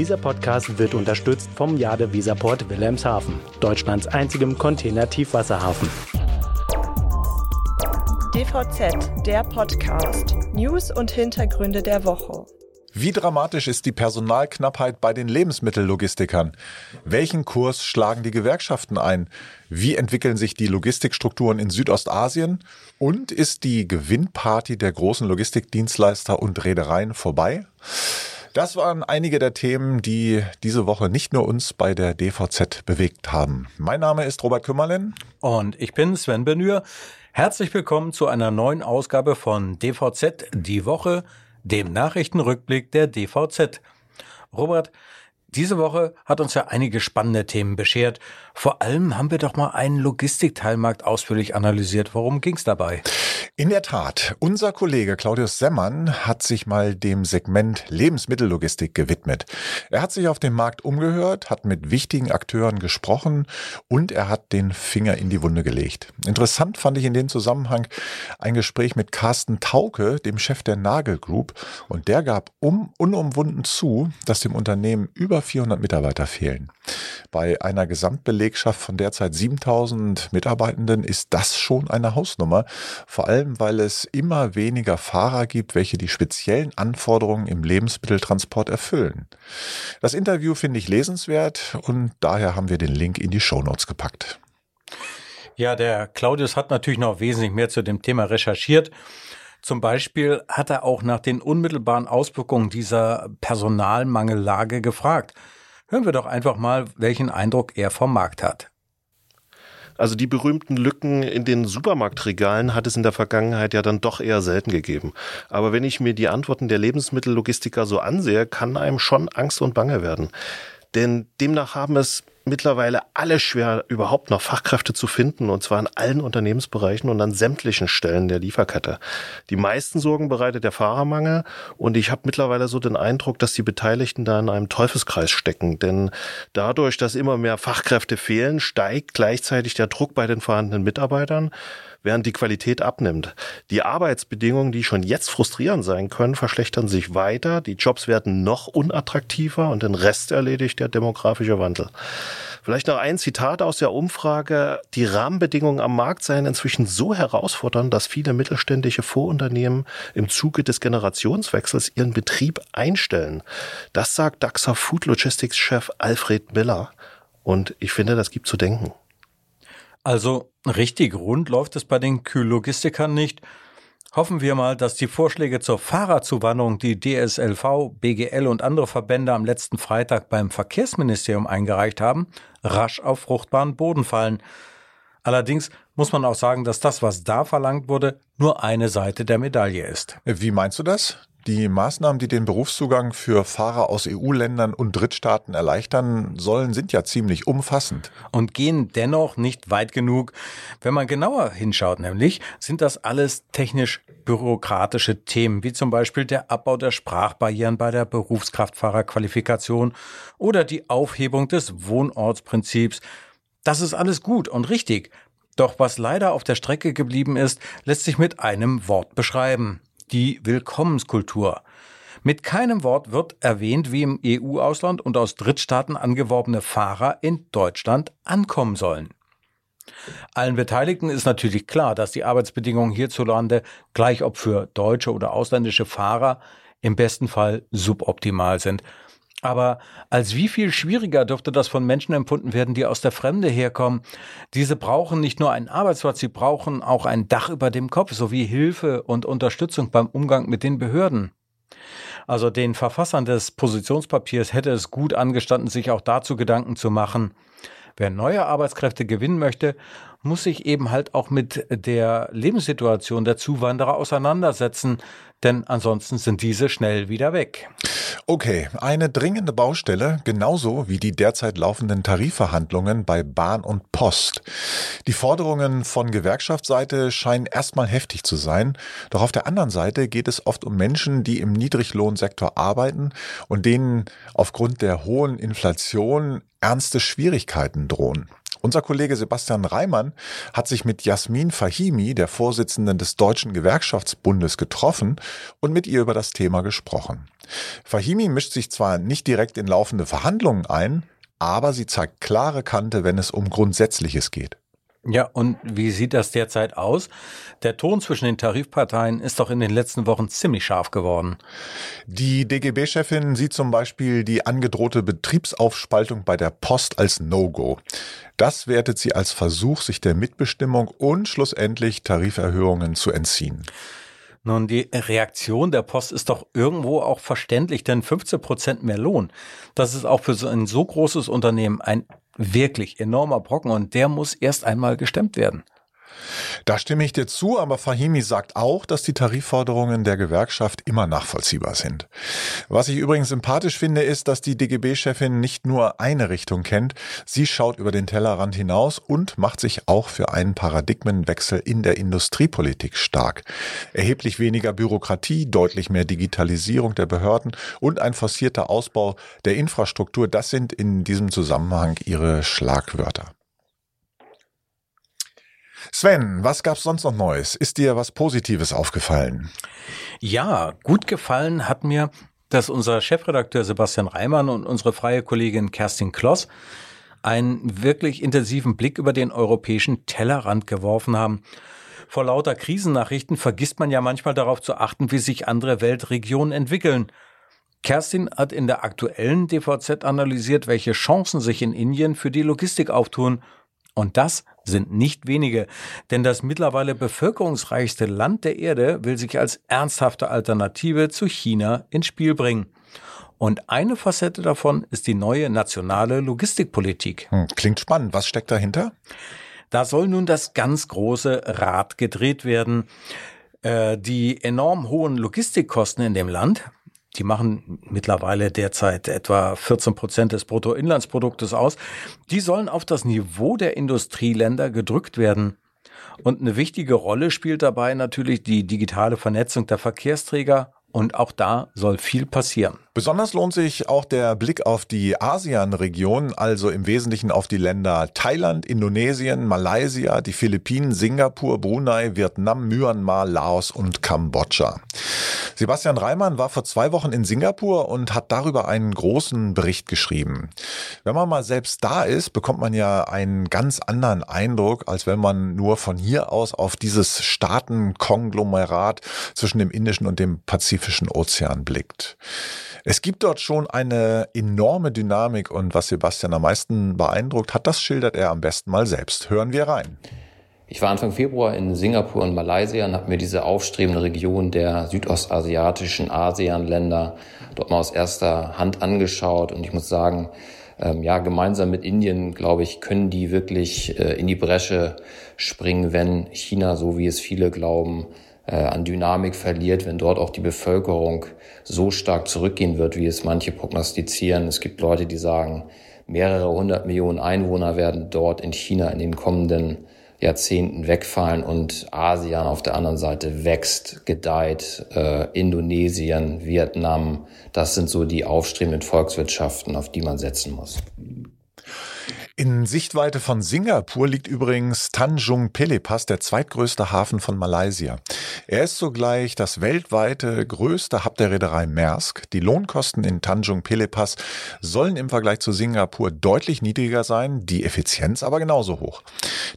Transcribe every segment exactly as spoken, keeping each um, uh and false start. Dieser Podcast wird unterstützt vom JadeWeserPort Wilhelmshaven, Deutschlands einzigem Container-Tiefwasserhafen. D V Z, der Podcast. News und Hintergründe der Woche. Wie dramatisch ist die Personalknappheit bei den Lebensmittellogistikern? Welchen Kurs schlagen die Gewerkschaften ein? Wie entwickeln sich die Logistikstrukturen in Südostasien? Und ist die Gewinnparty der großen Logistikdienstleister und Reedereien vorbei? Das waren einige der Themen, die diese Woche nicht nur uns bei der D V Z bewegt haben. Mein Name ist Robert Kümmerlen. Und ich bin Sven Bennühr. Herzlich willkommen zu einer neuen Ausgabe von D V Z die Woche, dem Nachrichtenrückblick der D V Z. Robert, diese Woche hat uns ja einige spannende Themen beschert. Vor allem haben wir doch mal einen Logistikteilmarkt ausführlich analysiert. Worum ging es dabei? In der Tat, unser Kollege Claudius Semmann hat sich mal dem Segment Lebensmittellogistik gewidmet. Er hat sich auf dem Markt umgehört, hat mit wichtigen Akteuren gesprochen und er hat den Finger in die Wunde gelegt. Interessant fand ich in dem Zusammenhang ein Gespräch mit Carsten Taucke, dem Chef der Nagel Group. Und der gab um, unumwunden zu, dass dem Unternehmen über vierhundert Mitarbeiter fehlen. Bei einer Gesamtbelegschaft von derzeit siebentausend Mitarbeitenden ist das schon eine Hausnummer, vor allem weil es immer weniger Fahrer gibt, welche die speziellen Anforderungen im Lebensmitteltransport erfüllen. Das Interview finde ich lesenswert und daher haben wir den Link in die Shownotes gepackt. Ja, der Claudius hat natürlich noch wesentlich mehr zu dem Thema recherchiert. Zum Beispiel hat er auch nach den unmittelbaren Auswirkungen dieser Personalmangellage gefragt. Hören wir doch einfach mal, welchen Eindruck er vom Markt hat. Also die berühmten Lücken in den Supermarktregalen hat es in der Vergangenheit ja dann doch eher selten gegeben. Aber wenn ich mir die Antworten der Lebensmittellogistiker so ansehe, kann einem schon Angst und Bange werden. Denn demnach haben es mittlerweile alle schwer, überhaupt noch Fachkräfte zu finden, und zwar in allen Unternehmensbereichen und an sämtlichen Stellen der Lieferkette. Die meisten Sorgen bereitet der Fahrermangel und ich habe mittlerweile so den Eindruck, dass die Beteiligten da in einem Teufelskreis stecken, denn dadurch, dass immer mehr Fachkräfte fehlen, steigt gleichzeitig der Druck bei den vorhandenen Mitarbeitern, während die Qualität abnimmt. Die Arbeitsbedingungen, die schon jetzt frustrierend sein können, verschlechtern sich weiter, die Jobs werden noch unattraktiver und den Rest erledigt der demografische Wandel. Vielleicht noch ein Zitat aus der Umfrage. Die Rahmenbedingungen am Markt seien inzwischen so herausfordernd, dass viele mittelständische Vorunternehmen im Zuge des Generationswechsels ihren Betrieb einstellen. Das sagt Daxa Food Logistics Chef Alfred Miller. Und ich finde, das gibt zu denken. Also richtig rund läuft es bei den Kühllogistikern nicht. Hoffen wir mal, dass die Vorschläge zur Fahrerzuwanderung, die D S L V, B G L und andere Verbände am letzten Freitag beim Verkehrsministerium eingereicht haben, rasch auf fruchtbaren Boden fallen. Allerdings muss man auch sagen, dass das, was da verlangt wurde, nur eine Seite der Medaille ist. Wie meinst du das? Die Maßnahmen, die den Berufszugang für Fahrer aus E U-Ländern und Drittstaaten erleichtern sollen, sind ja ziemlich umfassend. Und gehen dennoch nicht weit genug. Wenn man genauer hinschaut, nämlich, sind das alles technisch-bürokratische Themen, wie zum Beispiel der Abbau der Sprachbarrieren bei der Berufskraftfahrerqualifikation oder die Aufhebung des Wohnortsprinzips. Das ist alles gut und richtig. Doch was leider auf der Strecke geblieben ist, lässt sich mit einem Wort beschreiben. Die Willkommenskultur. Mit keinem Wort wird erwähnt, wie im E U-Ausland und aus Drittstaaten angeworbene Fahrer in Deutschland ankommen sollen. Allen Beteiligten ist natürlich klar, dass die Arbeitsbedingungen hierzulande, gleich ob für deutsche oder ausländische Fahrer, im besten Fall suboptimal sind. Aber als wie viel schwieriger dürfte das von Menschen empfunden werden, die aus der Fremde herkommen. Diese brauchen nicht nur einen Arbeitsplatz, sie brauchen auch ein Dach über dem Kopf sowie Hilfe und Unterstützung beim Umgang mit den Behörden. Also den Verfassern des Positionspapiers hätte es gut angestanden, sich auch dazu Gedanken zu machen. Wer neue Arbeitskräfte gewinnen möchte, muss sich eben halt auch mit der Lebenssituation der Zuwanderer auseinandersetzen, denn ansonsten sind diese schnell wieder weg. Okay, eine dringende Baustelle, genauso wie die derzeit laufenden Tarifverhandlungen bei Bahn und Post. Die Forderungen von Gewerkschaftsseite scheinen erstmal heftig zu sein, doch auf der anderen Seite geht es oft um Menschen, die im Niedriglohnsektor arbeiten und denen aufgrund der hohen Inflation ernste Schwierigkeiten drohen. Unser Kollege Sebastian Reimann hat sich mit Jasmin Fahimi, der Vorsitzenden des Deutschen Gewerkschaftsbundes, getroffen und mit ihr über das Thema gesprochen. Fahimi mischt sich zwar nicht direkt in laufende Verhandlungen ein, aber sie zeigt klare Kante, wenn es um Grundsätzliches geht. Ja, und wie sieht das derzeit aus? Der Ton zwischen den Tarifparteien ist doch in den letzten Wochen ziemlich scharf geworden. Die D G B-Chefin sieht zum Beispiel die angedrohte Betriebsaufspaltung bei der Post als No-Go. Das wertet sie als Versuch, sich der Mitbestimmung und schlussendlich Tariferhöhungen zu entziehen. Nun, die Reaktion der Post ist doch irgendwo auch verständlich, denn fünfzehn Prozent mehr Lohn, das ist auch für so ein so großes Unternehmen ein wirklich enormer Brocken und der muss erst einmal gestemmt werden. Da stimme ich dir zu, aber Fahimi sagt auch, dass die Tarifforderungen der Gewerkschaft immer nachvollziehbar sind. Was ich übrigens sympathisch finde, ist, dass die D G B-Chefin nicht nur eine Richtung kennt. Sie schaut über den Tellerrand hinaus und macht sich auch für einen Paradigmenwechsel in der Industriepolitik stark. Erheblich weniger Bürokratie, deutlich mehr Digitalisierung der Behörden und ein forcierter Ausbau der Infrastruktur, das sind in diesem Zusammenhang ihre Schlagwörter. Sven, was gab's sonst noch Neues? Ist dir was Positives aufgefallen? Ja, gut gefallen hat mir, dass unser Chefredakteur Sebastian Reimann und unsere freie Kollegin Kerstin Kloss einen wirklich intensiven Blick über den europäischen Tellerrand geworfen haben. Vor lauter Krisennachrichten vergisst man ja manchmal darauf zu achten, wie sich andere Weltregionen entwickeln. Kerstin hat in der aktuellen D V Z analysiert, welche Chancen sich in Indien für die Logistik auftun. Und das sind nicht wenige, denn das mittlerweile bevölkerungsreichste Land der Erde will sich als ernsthafte Alternative zu China ins Spiel bringen. Und eine Facette davon ist die neue nationale Logistikpolitik. Klingt spannend. Was steckt dahinter? Da soll nun das ganz große Rad gedreht werden. Äh, die enorm hohen Logistikkosten in dem Land, die machen mittlerweile derzeit etwa vierzehn Prozent des Bruttoinlandsproduktes aus. Die sollen auf das Niveau der Industrieländer gedrückt werden. Und eine wichtige Rolle spielt dabei natürlich die digitale Vernetzung der Verkehrsträger. Und auch da soll viel passieren. Besonders lohnt sich auch der Blick auf die ASEAN-Region, also im Wesentlichen auf die Länder Thailand, Indonesien, Malaysia, die Philippinen, Singapur, Brunei, Vietnam, Myanmar, Laos und Kambodscha. Sebastian Reimann war vor zwei Wochen in Singapur und hat darüber einen großen Bericht geschrieben. Wenn man mal selbst da ist, bekommt man ja einen ganz anderen Eindruck, als wenn man nur von hier aus auf dieses Staatenkonglomerat zwischen dem Indischen und dem Pazifischen Ozean blickt. Es gibt dort schon eine enorme Dynamik und was Sebastian am meisten beeindruckt hat, das schildert er am besten mal selbst. Hören wir rein. Ich war Anfang Februar in Singapur und Malaysia und habe mir diese aufstrebende Region der südostasiatischen ASEAN-Länder dort mal aus erster Hand angeschaut und ich muss sagen, ja, gemeinsam mit Indien, glaube ich, können die wirklich in die Bresche springen, wenn China, so wie es viele glauben, an Dynamik verliert, wenn dort auch die Bevölkerung so stark zurückgehen wird, wie es manche prognostizieren. Es gibt Leute, die sagen, mehrere hundert Millionen Einwohner werden dort in China in den kommenden Jahrzehnten wegfallen und ASEAN auf der anderen Seite wächst, gedeiht, äh, Indonesien, Vietnam. Das sind so die aufstrebenden Volkswirtschaften, auf die man setzen muss. In Sichtweite von Singapur liegt übrigens Tanjung Pelepas, der zweitgrößte Hafen von Malaysia. Er ist zugleich das weltweite größte Hub der Reederei Maersk. Die Lohnkosten in Tanjung Pelepas sollen im Vergleich zu Singapur deutlich niedriger sein, die Effizienz aber genauso hoch.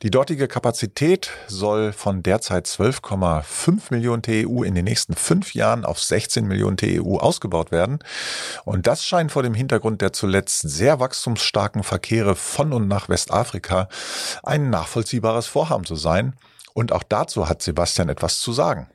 Die dortige Kapazität soll von derzeit zwölf Komma fünf Millionen T E U in den nächsten fünf Jahren auf sechzehn Millionen T E U ausgebaut werden. Und das scheint vor dem Hintergrund der zuletzt sehr wachstumsstarken Verkehre von und nach Westafrika ein nachvollziehbares Vorhaben zu sein. Und auch dazu hat Sebastian etwas zu sagen.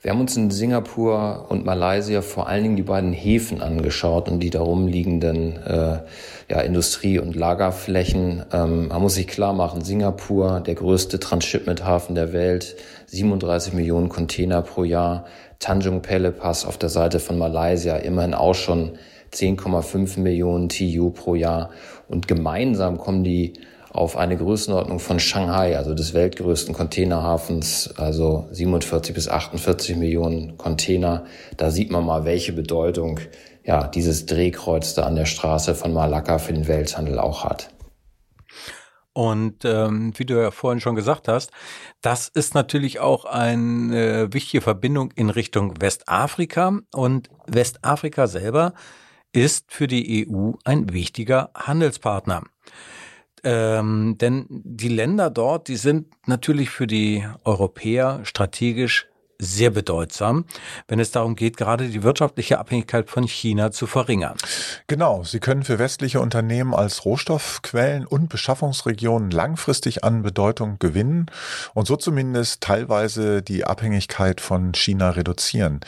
Wir haben uns in Singapur und Malaysia vor allen Dingen die beiden Häfen angeschaut und die darum liegenden äh, ja, Industrie- und Lagerflächen. Ähm, man muss sich klar machen, Singapur, der größte Transshipment-Hafen der Welt, siebenunddreißig Millionen Container pro Jahr. Tanjung Pelepas auf der Seite von Malaysia, immerhin auch schon zehn Komma fünf Millionen T E U pro Jahr. Und gemeinsam kommen die auf eine Größenordnung von Shanghai, also des weltgrößten Containerhafens, also siebenundvierzig bis achtundvierzig Millionen Container. Da sieht man mal, welche Bedeutung ja dieses Drehkreuz da an der Straße von Malakka für den Welthandel auch hat. Und ähm, wie du ja vorhin schon gesagt hast, das ist natürlich auch eine wichtige Verbindung in Richtung Westafrika. Und Westafrika selber ist für die E U ein wichtiger Handelspartner. Ähm, denn die Länder dort, die sind natürlich für die Europäer strategisch sehr bedeutsam, wenn es darum geht, gerade die wirtschaftliche Abhängigkeit von China zu verringern. Genau, sie können für westliche Unternehmen als Rohstoffquellen und Beschaffungsregionen langfristig an Bedeutung gewinnen und so zumindest teilweise die Abhängigkeit von China reduzieren.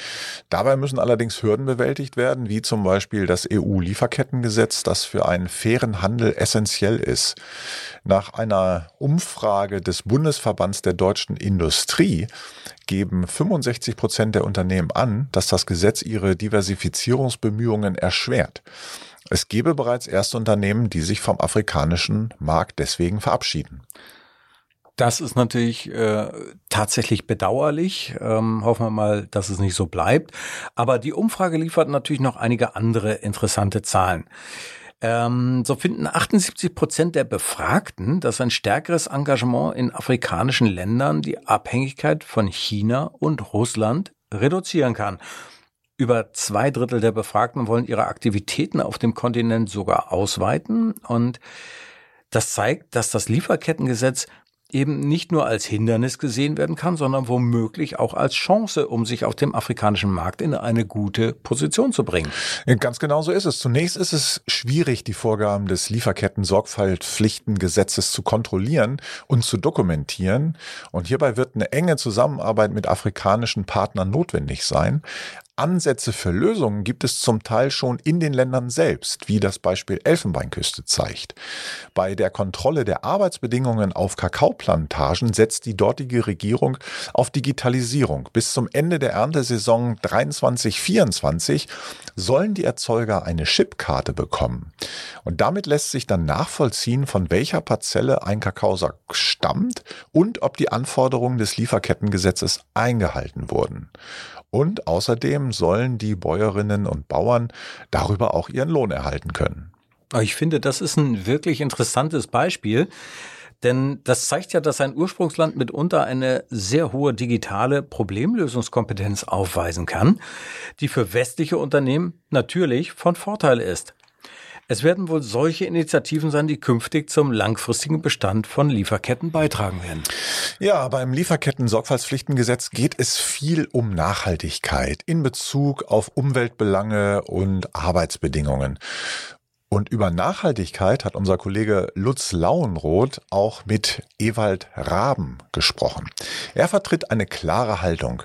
Dabei müssen allerdings Hürden bewältigt werden, wie zum Beispiel das E U-Lieferkettengesetz, das für einen fairen Handel essentiell ist. Nach einer Umfrage des Bundesverbands der deutschen Industrie geben fünfundsechzig Prozent der Unternehmen an, dass das Gesetz ihre Diversifizierungsbemühungen erschwert. Es gebe bereits erste Unternehmen, die sich vom afrikanischen Markt deswegen verabschieden. Das ist natürlich äh, tatsächlich bedauerlich. Ähm, hoffen wir mal, dass es nicht so bleibt. Aber die Umfrage liefert natürlich noch einige andere interessante Zahlen. Ähm, so finden achtundsiebzig Prozent der Befragten, dass ein stärkeres Engagement in afrikanischen Ländern die Abhängigkeit von China und Russland reduzieren kann. Über zwei Drittel der Befragten wollen ihre Aktivitäten auf dem Kontinent sogar ausweiten. Und das zeigt, dass das Lieferkettengesetz eben nicht nur als Hindernis gesehen werden kann, sondern womöglich auch als Chance, um sich auf dem afrikanischen Markt in eine gute Position zu bringen. Ganz genau so ist es. Zunächst ist es schwierig, die Vorgaben des Lieferketten-Sorgfaltspflichtengesetzes zu kontrollieren und zu dokumentieren. Und hierbei wird eine enge Zusammenarbeit mit afrikanischen Partnern notwendig sein. Ansätze für Lösungen gibt es zum Teil schon in den Ländern selbst, wie das Beispiel Elfenbeinküste zeigt. Bei der Kontrolle der Arbeitsbedingungen auf Kakaoplantagen setzt die dortige Regierung auf Digitalisierung. Bis zum Ende der Erntesaison dreiundzwanzig vierundzwanzig sollen die Erzeuger eine Chipkarte bekommen. Und damit lässt sich dann nachvollziehen, von welcher Parzelle ein Kakaosack stammt und ob die Anforderungen des Lieferkettengesetzes eingehalten wurden. Und außerdem sollen die Bäuerinnen und Bauern darüber auch ihren Lohn erhalten können. Ich finde, das ist ein wirklich interessantes Beispiel, denn das zeigt ja, dass ein Ursprungsland mitunter eine sehr hohe digitale Problemlösungskompetenz aufweisen kann, die für westliche Unternehmen natürlich von Vorteil ist. Es werden wohl solche Initiativen sein, die künftig zum langfristigen Bestand von Lieferketten beitragen werden. Ja, beim Lieferketten-Sorgfaltspflichtengesetz geht es viel um Nachhaltigkeit in Bezug auf Umweltbelange und Arbeitsbedingungen. Und über Nachhaltigkeit hat unser Kollege Lutz Lauenroth auch mit Ewald Raben gesprochen. Er vertritt eine klare Haltung.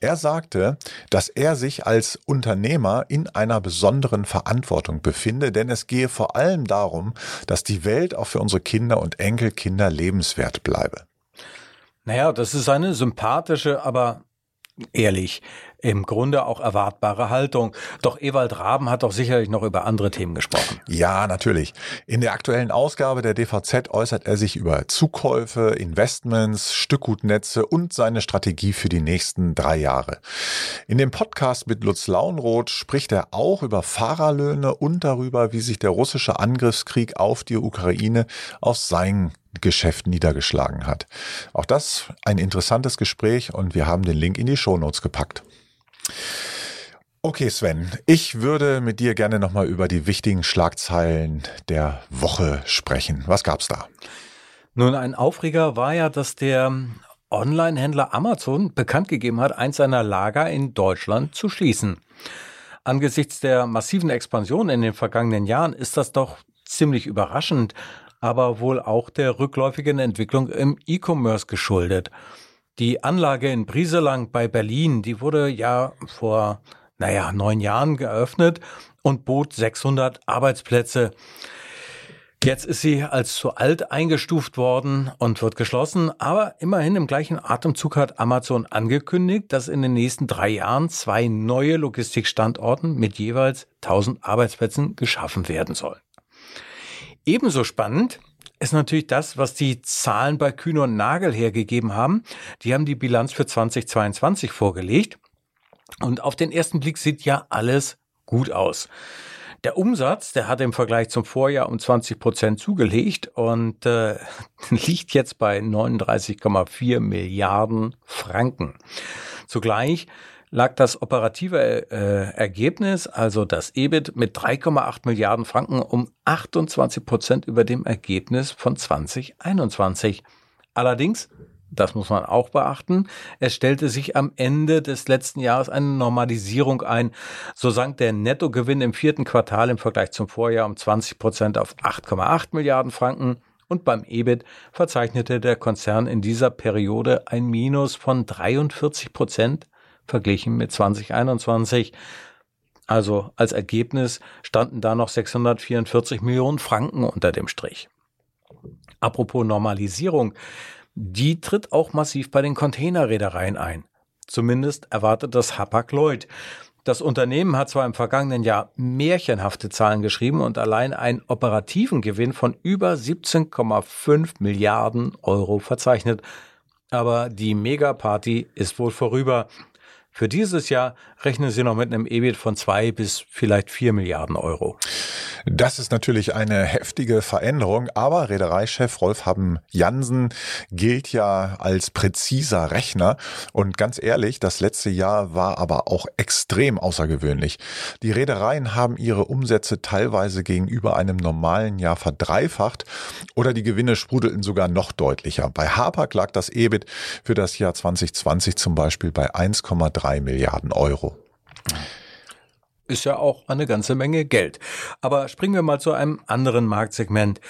Er sagte, dass er sich als Unternehmer in einer besonderen Verantwortung befinde, denn es gehe vor allem darum, dass die Welt auch für unsere Kinder und Enkelkinder lebenswert bleibe. Naja, das ist eine sympathische, aber ehrlich, im Grunde auch erwartbare Haltung. Doch Ewald Raben hat doch sicherlich noch über andere Themen gesprochen. Ja, natürlich. In der aktuellen Ausgabe der D V Z äußert er sich über Zukäufe, Investments, Stückgutnetze und seine Strategie für die nächsten drei Jahre. In dem Podcast mit Lutz Lauenroth spricht er auch über Fahrerlöhne und darüber, wie sich der russische Angriffskrieg auf die Ukraine auf sein Geschäft niedergeschlagen hat. Auch das ein interessantes Gespräch und wir haben den Link in die Shownotes gepackt. Okay, Sven, ich würde mit dir gerne nochmal über die wichtigen Schlagzeilen der Woche sprechen. Was gab's da? Nun, ein Aufreger war ja, dass der Online-Händler Amazon bekannt gegeben hat, eins seiner Lager in Deutschland zu schließen. Angesichts der massiven Expansion in den vergangenen Jahren ist das doch ziemlich überraschend, aber wohl auch der rückläufigen Entwicklung im E-Commerce geschuldet. Die Anlage in Brieselang bei Berlin, die wurde ja vor, naja, neun Jahren geöffnet und bot sechshundert Arbeitsplätze. Jetzt ist sie als zu alt eingestuft worden und wird geschlossen. Aber immerhin im gleichen Atemzug hat Amazon angekündigt, dass in den nächsten drei Jahren zwei neue Logistikstandorten mit jeweils tausend Arbeitsplätzen geschaffen werden sollen. Ebenso spannend ist natürlich das, was die Zahlen bei Kühne und Nagel hergegeben haben. Die haben die Bilanz für zweitausendzweiundzwanzig vorgelegt und auf den ersten Blick sieht ja alles gut aus. Der Umsatz, der hat im Vergleich zum Vorjahr um zwanzig Prozent zugelegt und äh, liegt jetzt bei neununddreißig Komma vier Milliarden Franken. Zugleich lag das operative äh, Ergebnis, also das E B I T, mit drei Komma acht Milliarden Franken um achtundzwanzig Prozent über dem Ergebnis von zwanzig einundzwanzig. Allerdings, das muss man auch beachten, es stellte sich am Ende des letzten Jahres eine Normalisierung ein. So sank der Nettogewinn im vierten Quartal im Vergleich zum Vorjahr um zwanzig Prozent auf acht Komma acht Milliarden Franken. Und beim E B I T verzeichnete der Konzern in dieser Periode ein Minus von dreiundvierzig Prozent verglichen mit zwanzig einundzwanzig. Also als Ergebnis standen da noch sechshundertvierundvierzig Millionen Franken unter dem Strich. Apropos Normalisierung, die tritt auch massiv bei den Containerreedereien ein. Zumindest erwartet das Hapag Lloyd. Das Unternehmen hat zwar im vergangenen Jahr märchenhafte Zahlen geschrieben und allein einen operativen Gewinn von über siebzehn Komma fünf Milliarden Euro verzeichnet. Aber die Megaparty ist wohl vorüber. Für dieses Jahr rechnen sie noch mit einem E B I T von zwei bis vielleicht vier Milliarden Euro. Das ist natürlich eine heftige Veränderung, aber Reedereichef Rolf Habben Jansen gilt ja als präziser Rechner. Und ganz ehrlich, das letzte Jahr war aber auch extrem außergewöhnlich. Die Reedereien haben ihre Umsätze teilweise gegenüber einem normalen Jahr verdreifacht oder die Gewinne sprudelten sogar noch deutlicher. Bei Hapag lag das E B I T für das Jahr zwanzig zwanzig zum Beispiel bei eins Komma drei Milliarden Euro. Ist ja auch eine ganze Menge Geld. Aber springen wir mal zu einem anderen Marktsegment.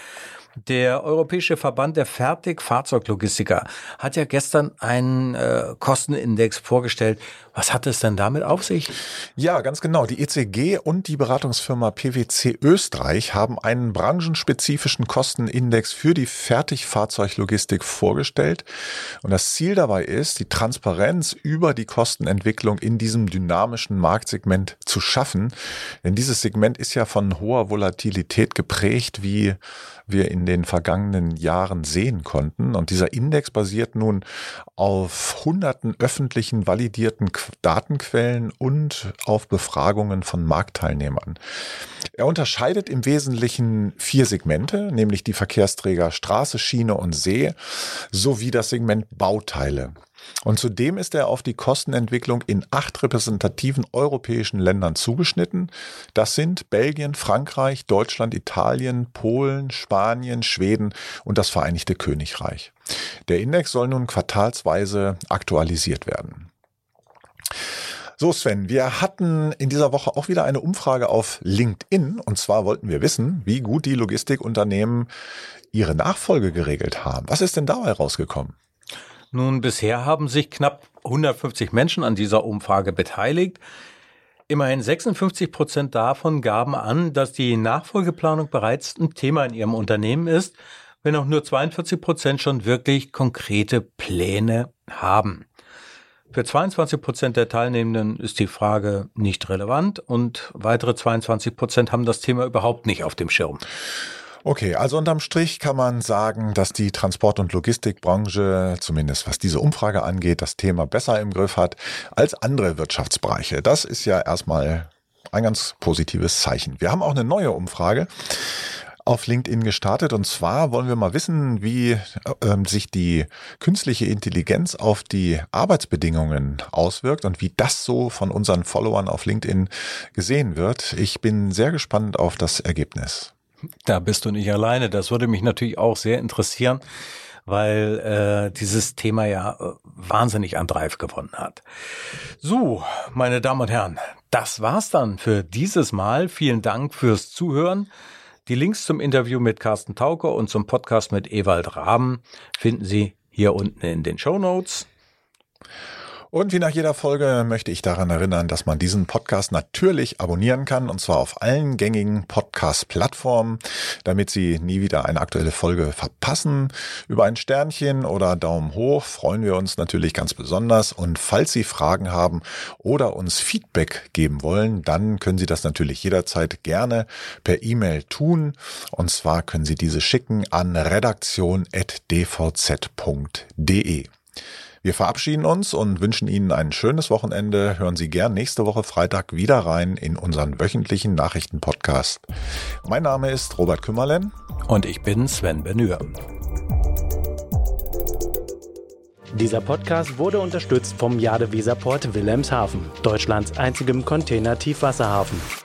Der Europäische Verband der Fertigfahrzeuglogistiker hat ja gestern einen äh, Kostenindex vorgestellt. Was hat es denn damit auf sich? Ja, ganz genau. Die E C G und die Beratungsfirma PwC Österreich haben einen branchenspezifischen Kostenindex für die Fertigfahrzeuglogistik vorgestellt. Und das Ziel dabei ist, die Transparenz über die Kostenentwicklung in diesem dynamischen Marktsegment zu schaffen. Denn dieses Segment ist ja von hoher Volatilität geprägt, wie wir in den vergangenen Jahren sehen konnten. Und dieser Index basiert nun auf hunderten öffentlichen validierten Datenquellen und auf Befragungen von Marktteilnehmern. Er unterscheidet im Wesentlichen vier Segmente, nämlich die Verkehrsträger Straße, Schiene und See sowie das Segment Bauteile. Und zudem ist er auf die Kostenentwicklung in acht repräsentativen europäischen Ländern zugeschnitten. Das sind Belgien, Frankreich, Deutschland, Italien, Polen, Spanien, Schweden und das Vereinigte Königreich. Der Index soll nun quartalsweise aktualisiert werden. So Sven, wir hatten in dieser Woche auch wieder eine Umfrage auf LinkedIn und zwar wollten wir wissen, wie gut die Logistikunternehmen ihre Nachfolge geregelt haben. Was ist denn dabei rausgekommen? Nun, bisher haben sich knapp hundertfünfzig Menschen an dieser Umfrage beteiligt. Immerhin sechsundfünfzig Prozent davon gaben an, dass die Nachfolgeplanung bereits ein Thema in ihrem Unternehmen ist, wenn auch nur zweiundvierzig Prozent schon wirklich konkrete Pläne haben. Für zweiundzwanzig Prozent der Teilnehmenden ist die Frage nicht relevant und weitere zweiundzwanzig Prozent haben das Thema überhaupt nicht auf dem Schirm. Okay, also unterm Strich kann man sagen, dass die Transport- und Logistikbranche, zumindest was diese Umfrage angeht, das Thema besser im Griff hat als andere Wirtschaftsbereiche. Das ist ja erstmal ein ganz positives Zeichen. Wir haben auch eine neue Umfrage auf LinkedIn gestartet und zwar wollen wir mal wissen, wie äh, sich die künstliche Intelligenz auf die Arbeitsbedingungen auswirkt und wie das so von unseren Followern auf LinkedIn gesehen wird. Ich bin sehr gespannt auf das Ergebnis. Da bist du nicht alleine. Das würde mich natürlich auch sehr interessieren, weil äh, dieses Thema ja äh, wahnsinnig an Drive gewonnen hat. So, meine Damen und Herren, das war's dann für dieses Mal. Vielen Dank fürs Zuhören. Die Links zum Interview mit Carsten Taucke und zum Podcast mit Ewald Raben finden Sie hier unten in den Shownotes. Und wie nach jeder Folge möchte ich daran erinnern, dass man diesen Podcast natürlich abonnieren kann und zwar auf allen gängigen Podcast-Plattformen, damit Sie nie wieder eine aktuelle Folge verpassen. Über ein Sternchen oder Daumen hoch freuen wir uns natürlich ganz besonders und falls Sie Fragen haben oder uns Feedback geben wollen, dann können Sie das natürlich jederzeit gerne per E-Mail tun und zwar können Sie diese schicken an redaktion punkt d v z punkt d e. Wir verabschieden uns und wünschen Ihnen ein schönes Wochenende. Hören Sie gern nächste Woche Freitag wieder rein in unseren wöchentlichen Nachrichten-Podcast. Mein Name ist Robert Kümmerlen. Und ich bin Sven Bennühr. Dieser Podcast wurde unterstützt vom JadeWeserPort Wilhelmshaven, Deutschlands einzigem Container-Tiefwasserhafen.